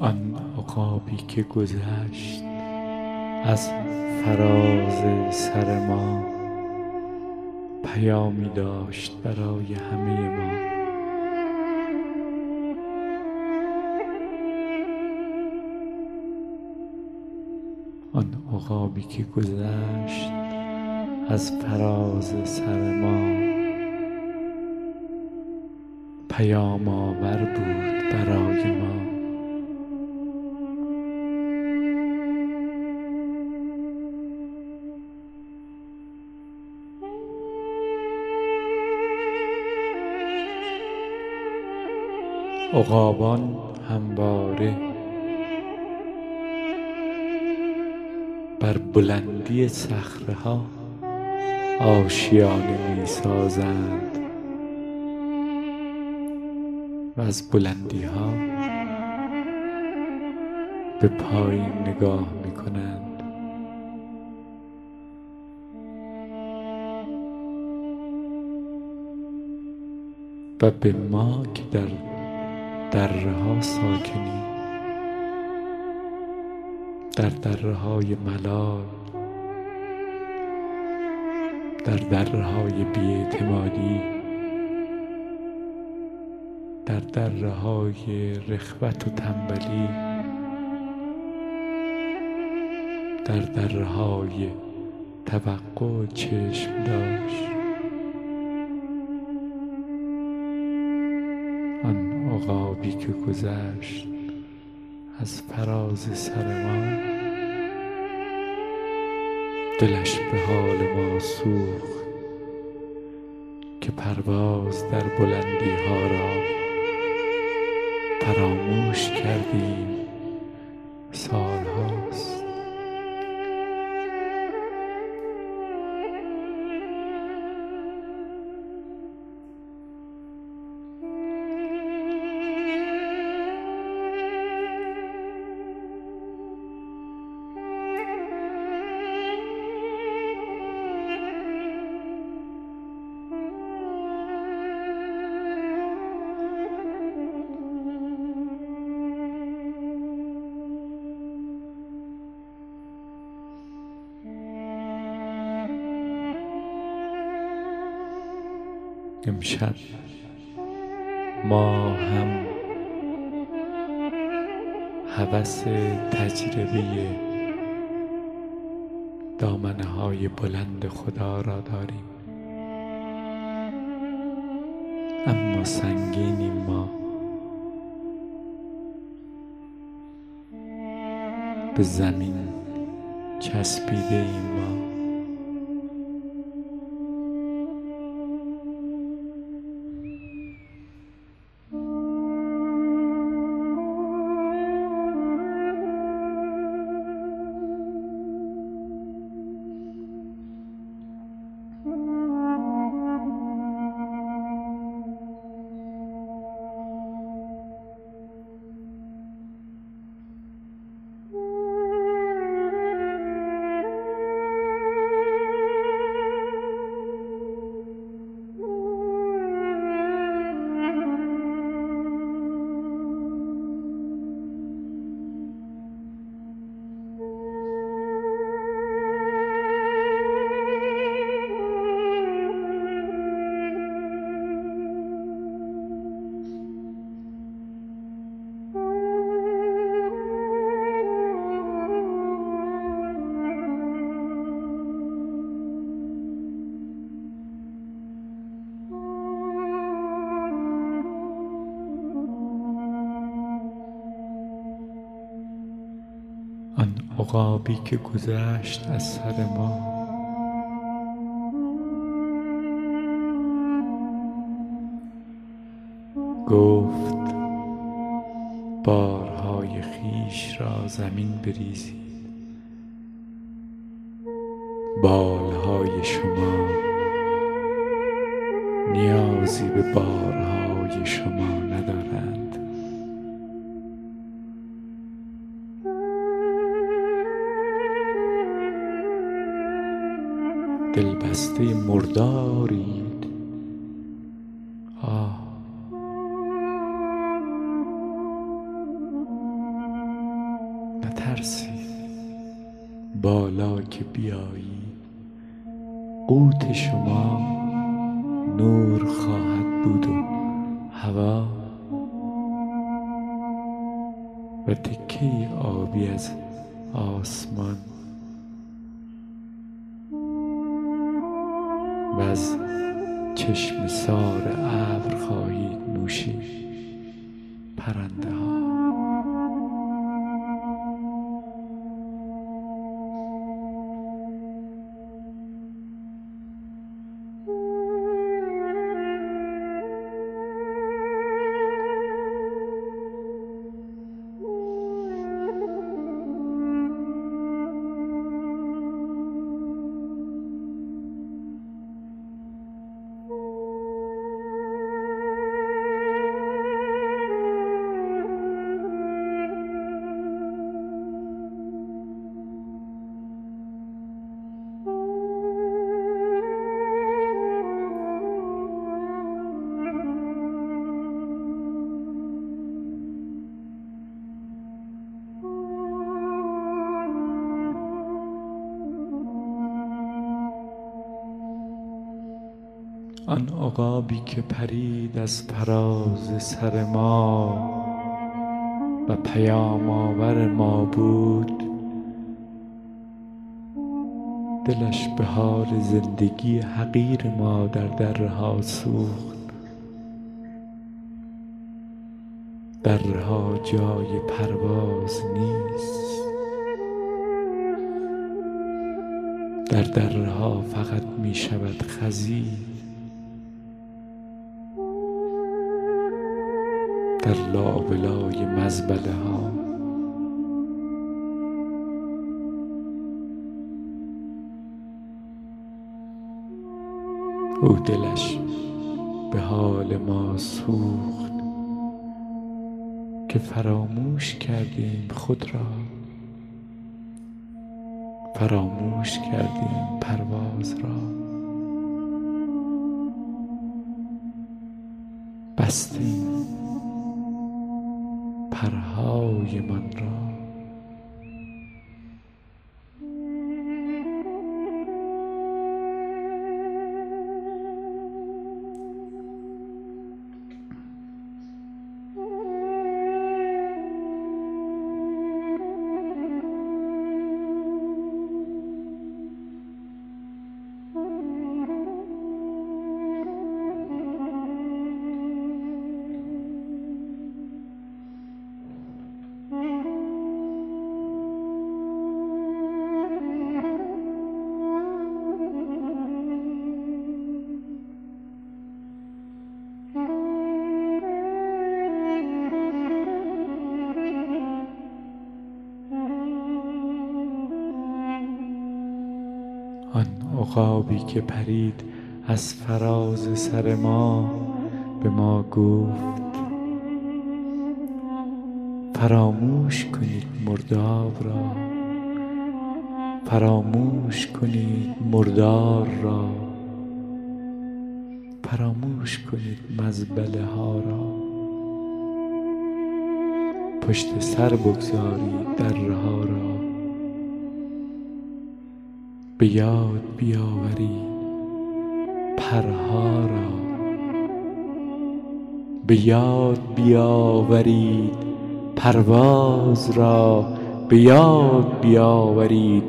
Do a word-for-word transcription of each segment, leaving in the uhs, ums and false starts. آن عقابی که گذشت از فراز سر ما پیامی داشت برای همه ما. آن عقابی که گذشت از فراز سر ما پیام آور بود برای ما. عقابان همواره بر بلندی صخره‌ها آشیانه می‌سازند و از بلندی‌ها به پایین نگاه می‌کنند. و به ما که در دره‌ها ساکنی، در دره‌های ملال، در دره‌های بی‌اعتمادی، در دره‌های رخوت و تنبلی، در دره‌های توقع چشم داشت، آن عقابی که گذشت از فراز سر ما دلش به حال ما سوخت که پرواز در بلندی ها را فراموش کردیم سالهاست. امشب ما هم هوس تجربه دامنه‌های بلند خدا را داریم، اما سنگینیم ما به زمین چسبیده ایم ما. عقابی که گذشت از سر ما گفت بارهای خویش را زمین بریزید، بالهای شما نیازی به بارهای شما ندارند. دلبسته مردارید، آه بالا که بیایی قوت شما نور خواهد بود و هوا و تکه آبی از آسمان و از چشم سار ابر خواهید نوشید پرنده ها. آن عقابی که پرید از فراز سر ما و پیام آور ما بود، دلش به حال زندگی حقیر ما در درها سوخت. درها جای پرواز نیست، در درها فقط می شود خزید. در لابلای مزبله ها او دلش به حال ما سوخت که فراموش کردیم خود را، فراموش کردیم پرواز را. بستیم پرهای من را، عقابی که پرید از فراز سر ما به ما گفت فراموش کنید مرداب را، فراموش کنید مردار را، فراموش کنید مزبله ها را. پشت سر بگذارید درها را، به یاد بیاورید پرها را، به یاد بیاورید پرواز را، به یاد بیاورید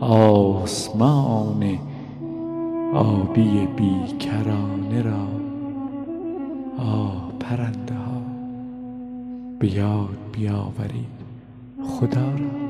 آسمان آبی بیکرانه را. آه پرنده ها، به یاد بیاورید خدا را.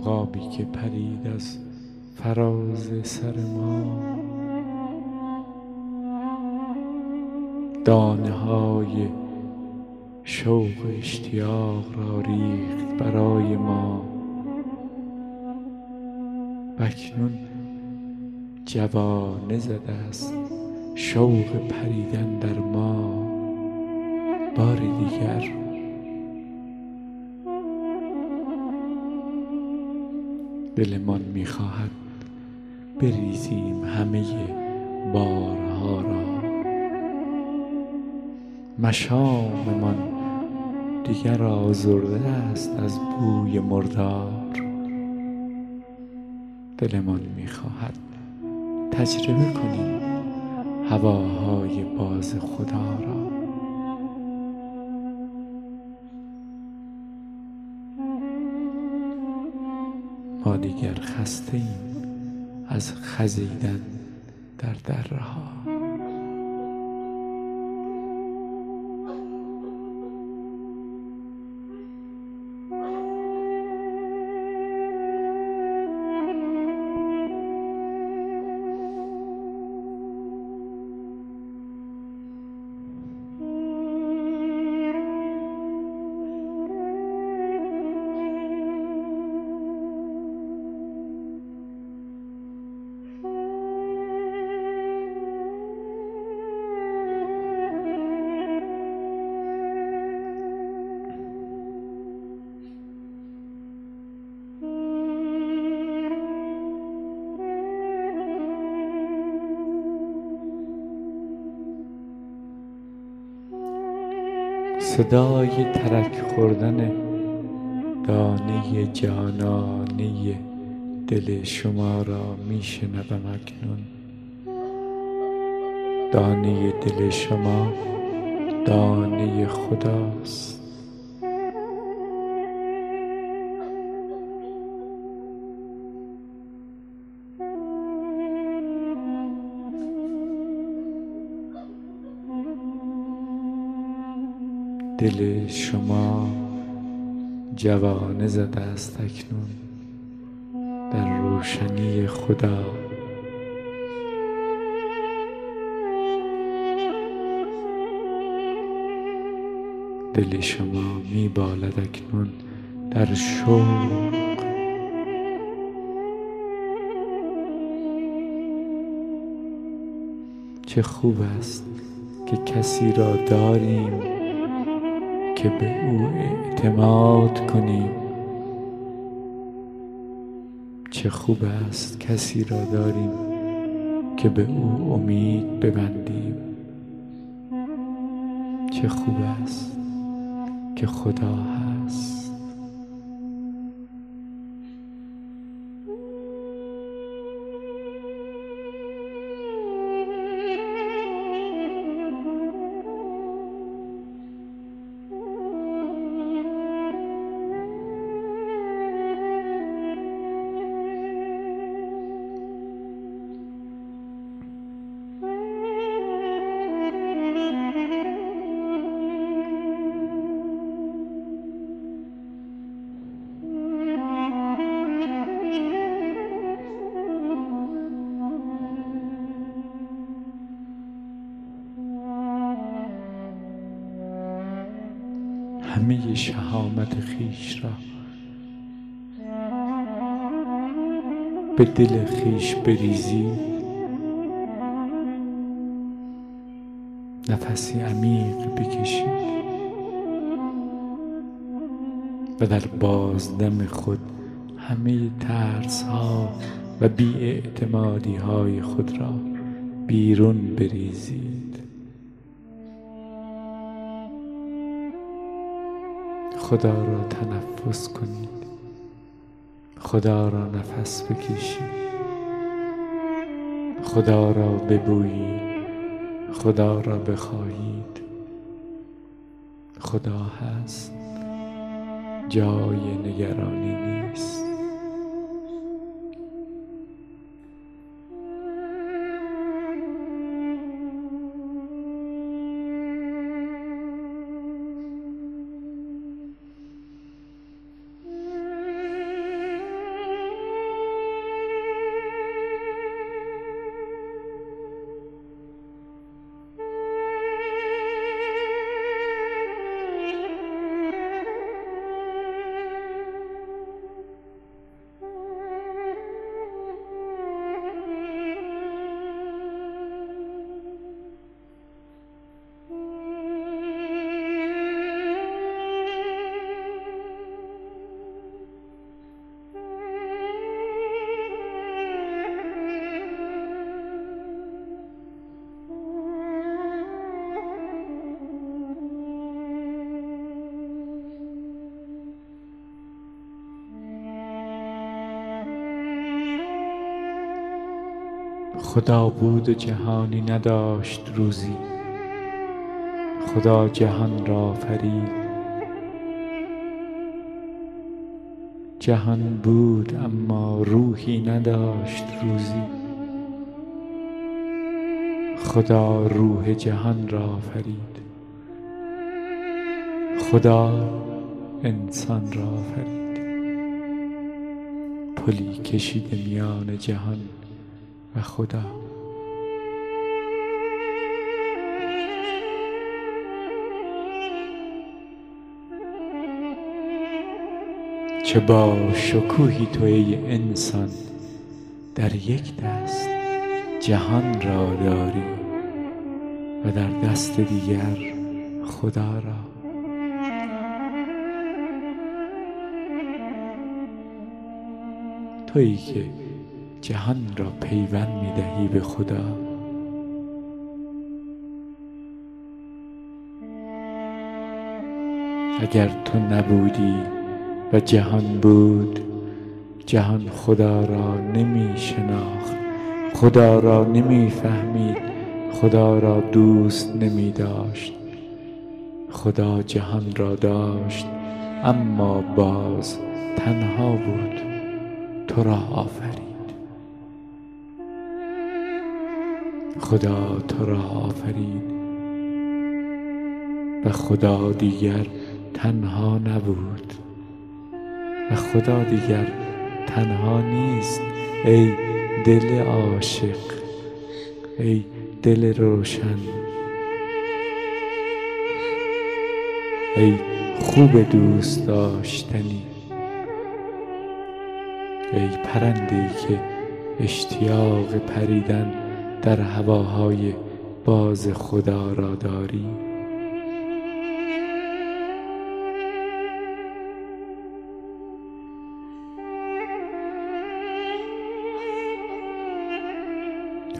عقابی که پرید از فراز سر ما، دانه های شوق اشتیاق را ریخت برای ما و اکنون جوانه زده است شوق پریدن در ما بار دیگر. دلمان می‌خواهد بریزیم همه بارها را، مشاممان دیگر آزرده است از بوی مردار. دلمان می‌خواهد تجربه کنیم هواهای باز خدا را. ما دیگر خسته ایم از خزیدن در درها. صدای ترک خوردن دانه جانانه دل شما را می شنوم اکنون. دانه دل شما دانه خداست. دل شما جوانه زده است اکنون در روشنی خدا. دل شما می‌بالد اکنون در شوق. چه خوب است که کسی را داریم که به او اعتماد کنیم. چه خوب است کسی را داریم که به او امید ببندیم. چه خوب است که خدا هست. همه شهامت خویش را به دل خویش بریزید. نفسی عمیق بکشید و در بازدم خود همه ترس ها و بی اعتمادی های خود را بیرون بریزید. خدا را تنفس کنید. خدا را نفس بکشید. خدا را ببویید. خدا را بخواهید. خدا هست. جای نگرانی نیست. خدا بود جهانی نداشت روزی، خدا جهان را آفرید. جهان بود اما روحی نداشت روزی، خدا روح جهان را آفرید. خدا انسان را آفرید، پلی کشیده میان جهان و خدا. چه با شکوهی تو ای انسان، در یک دست جهان را داری و در دست دیگر خدا را. تویی که جهان را پیوند می‌دهی به خدا. اگر تو نبودی و جهان بود، جهان خدا را نمی‌شناخت، خدا را نمی‌فهمید، خدا را دوست نمی‌داشت. خدا جهان را داشت اما باز تنها بود، تو را آفرید. خدا تو را آفرید و خدا دیگر تنها نبود و خدا دیگر تنها نیست. ای دل عاشق، ای دل روشن، ای خوب دوست داشتنی، ای پرنده‌ای که اشتیاق پریدن در هواهای باز خدا را داری.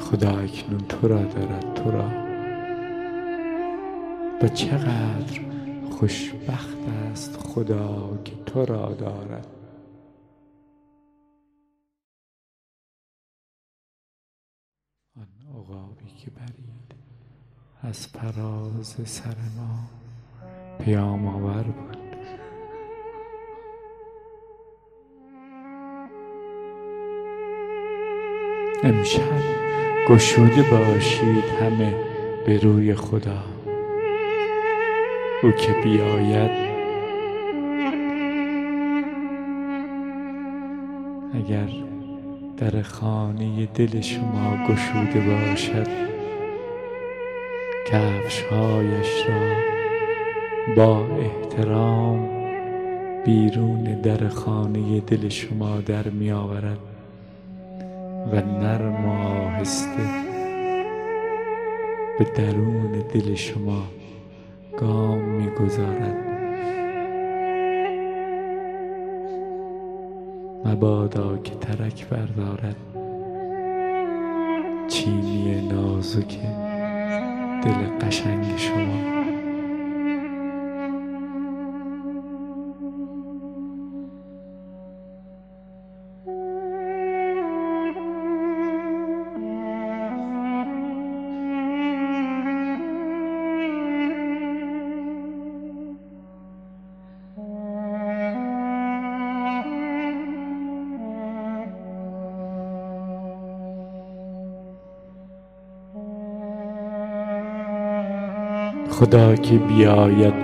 خدا اکنون تو را دارد، تو را. و چقدر خوشبخت است خدا که تو را دارد. که برید از فراز سر ما، پیام آور بود. امشب گشوده باشید همه به روی خدا. او که بیاید، اگر در خانه دل شما گشوده باشد، کفش‌هایش را با احترام بیرون در خانه دل شما در می آورد و نرم و آهسته به درون دل شما گام می گذارد. مبادا که ترک بردارد چینی نازک دل قشنگ شما. خدا که بیاید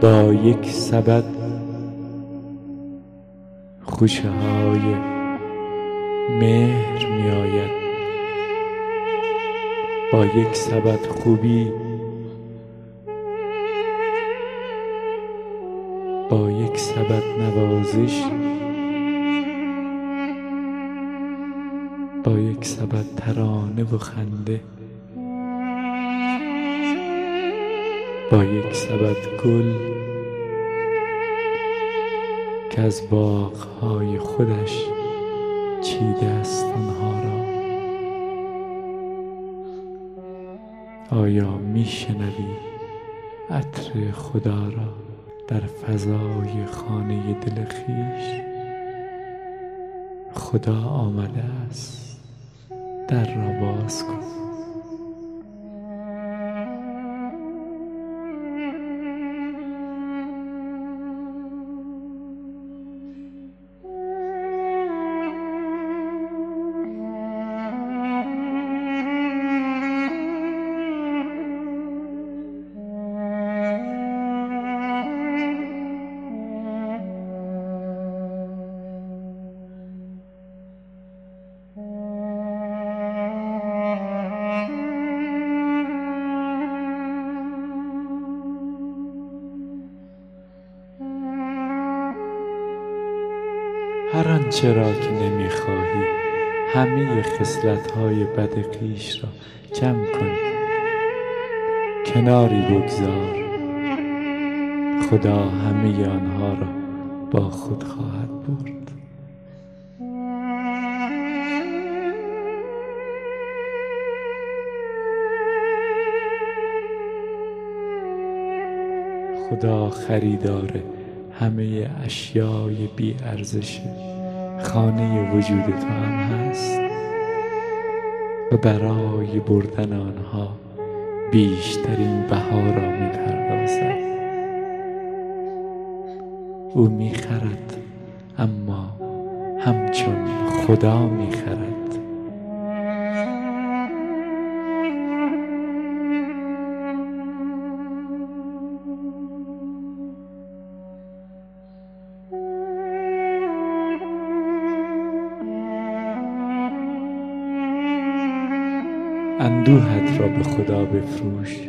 با یک سبد خوشه های مهر می آید، با یک سبد خوبی، با یک سبد نوازش، با یک سبد ترانه و خنده، با یک سبد گل که از باغ‌های خودش چیده است آنها را. آیا می‌شنوی عطر خدا را در فضای خانه دل خویش؟ خدا آمده است. در را باز کن. هر آنچه را که نمیخواهی، همه خصلت‌های بد خویش را جمع کن، کناری بگذار. خدا همه آنها را با خود خواهد برد. خدا خریداره همه اشیای بی ارزش خانه وجود تو هم هست و برای بردن آنها بیشترین بها را می پردازد. او می خرد، اما همچون خدا می خرد. اندوهت را به خدا بفروش،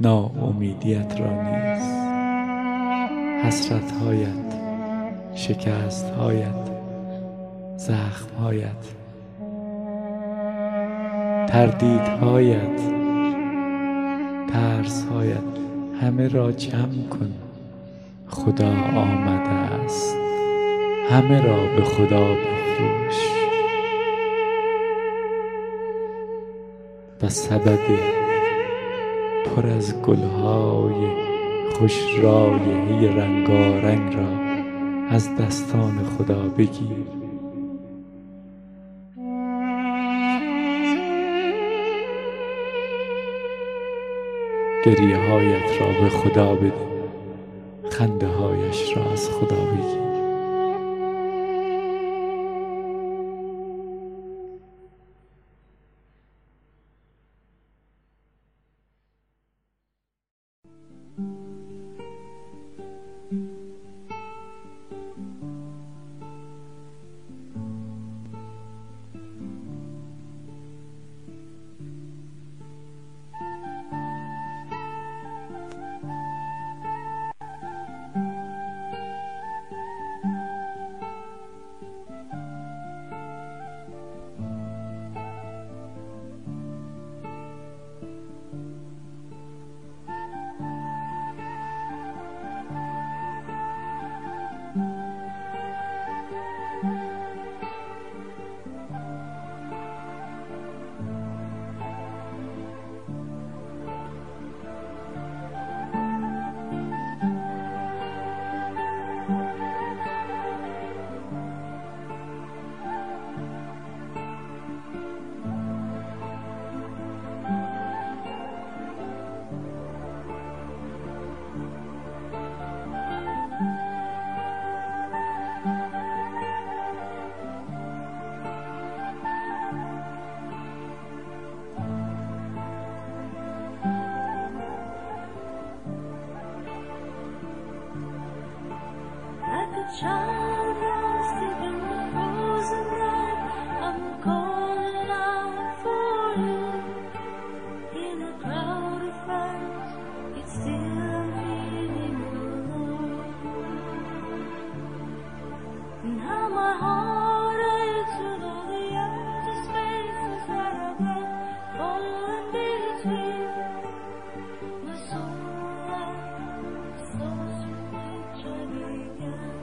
ناامیدیت را نیز. حسرت‌هایت، شکست‌هایت، زخم‌هایت، تردیدهایت، ترس‌هایت، همه را جمع کن. خدا آمده است. همه را به خدا بفروش و سبد پر از گلهای خوش رایحه رنگارنگ را از دستان خدا بگیر. گریه‌هایت را به خدا بده، خنده‌هایش را از خدا بگیر. Child lost in the frozen night, I'm calling out for you. In a crowded front, it's still feeling alone. And how my heart aches with all the empty spaces that I've left falling between. My soul lies, so sweet, I began.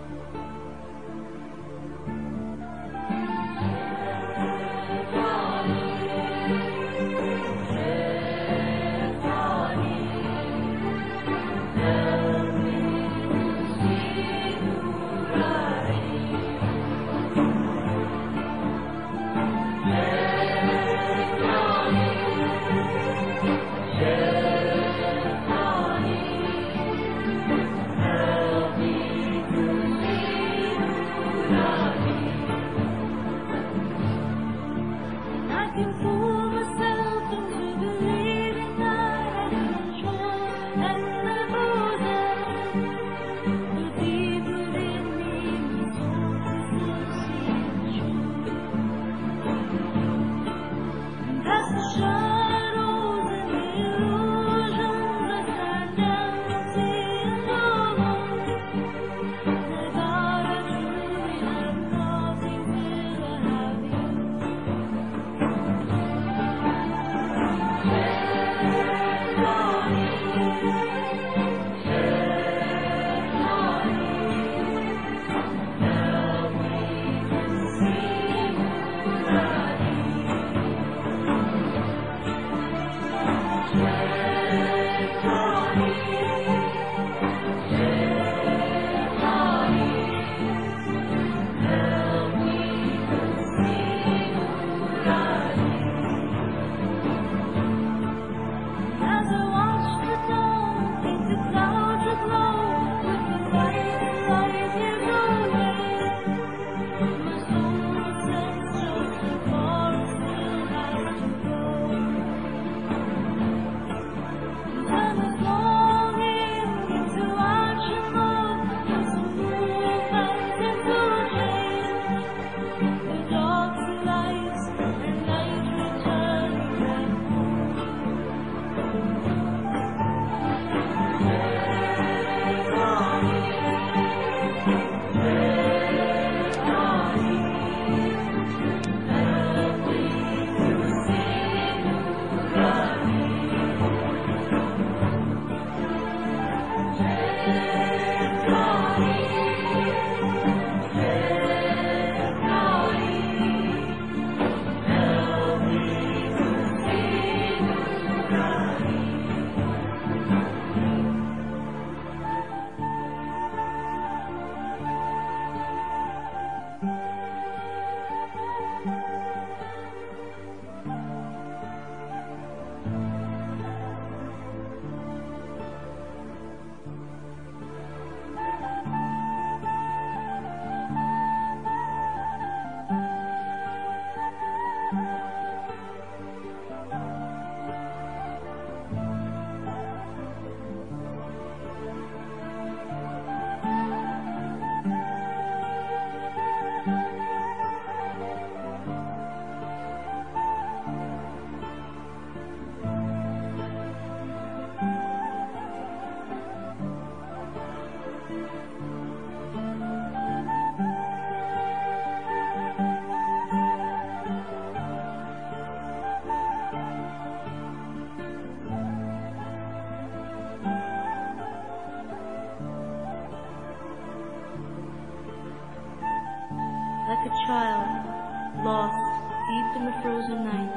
Like a child lost deep in the frozen night,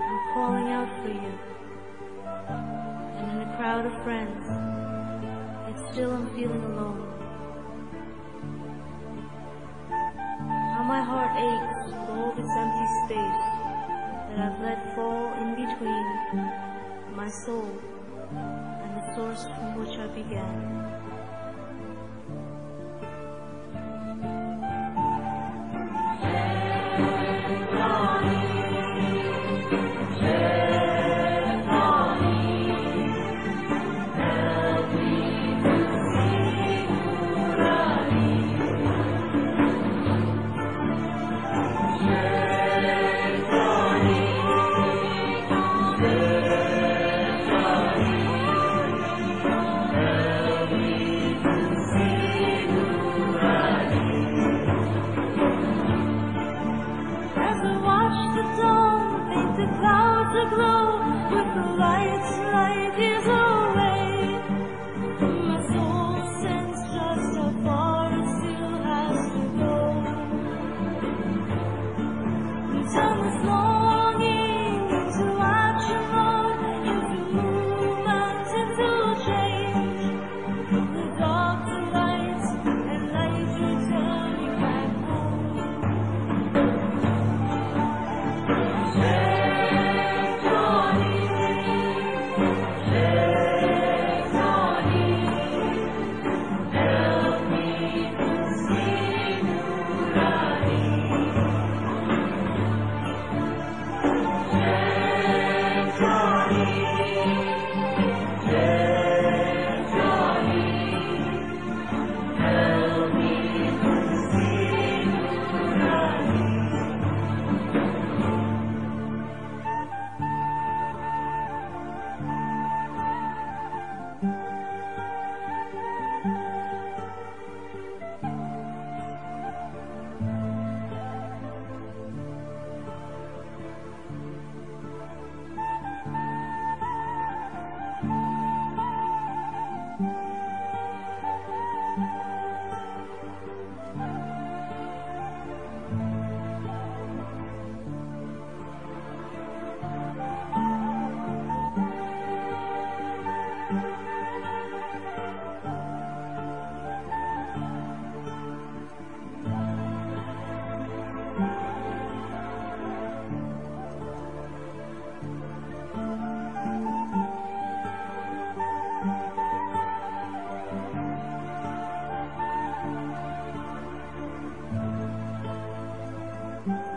I'm calling out for you. And in a crowd of friends, yet still I'm feeling alone. How my heart aches with all this empty space that I've let fall in between my soul and the source from which I began. Thank you.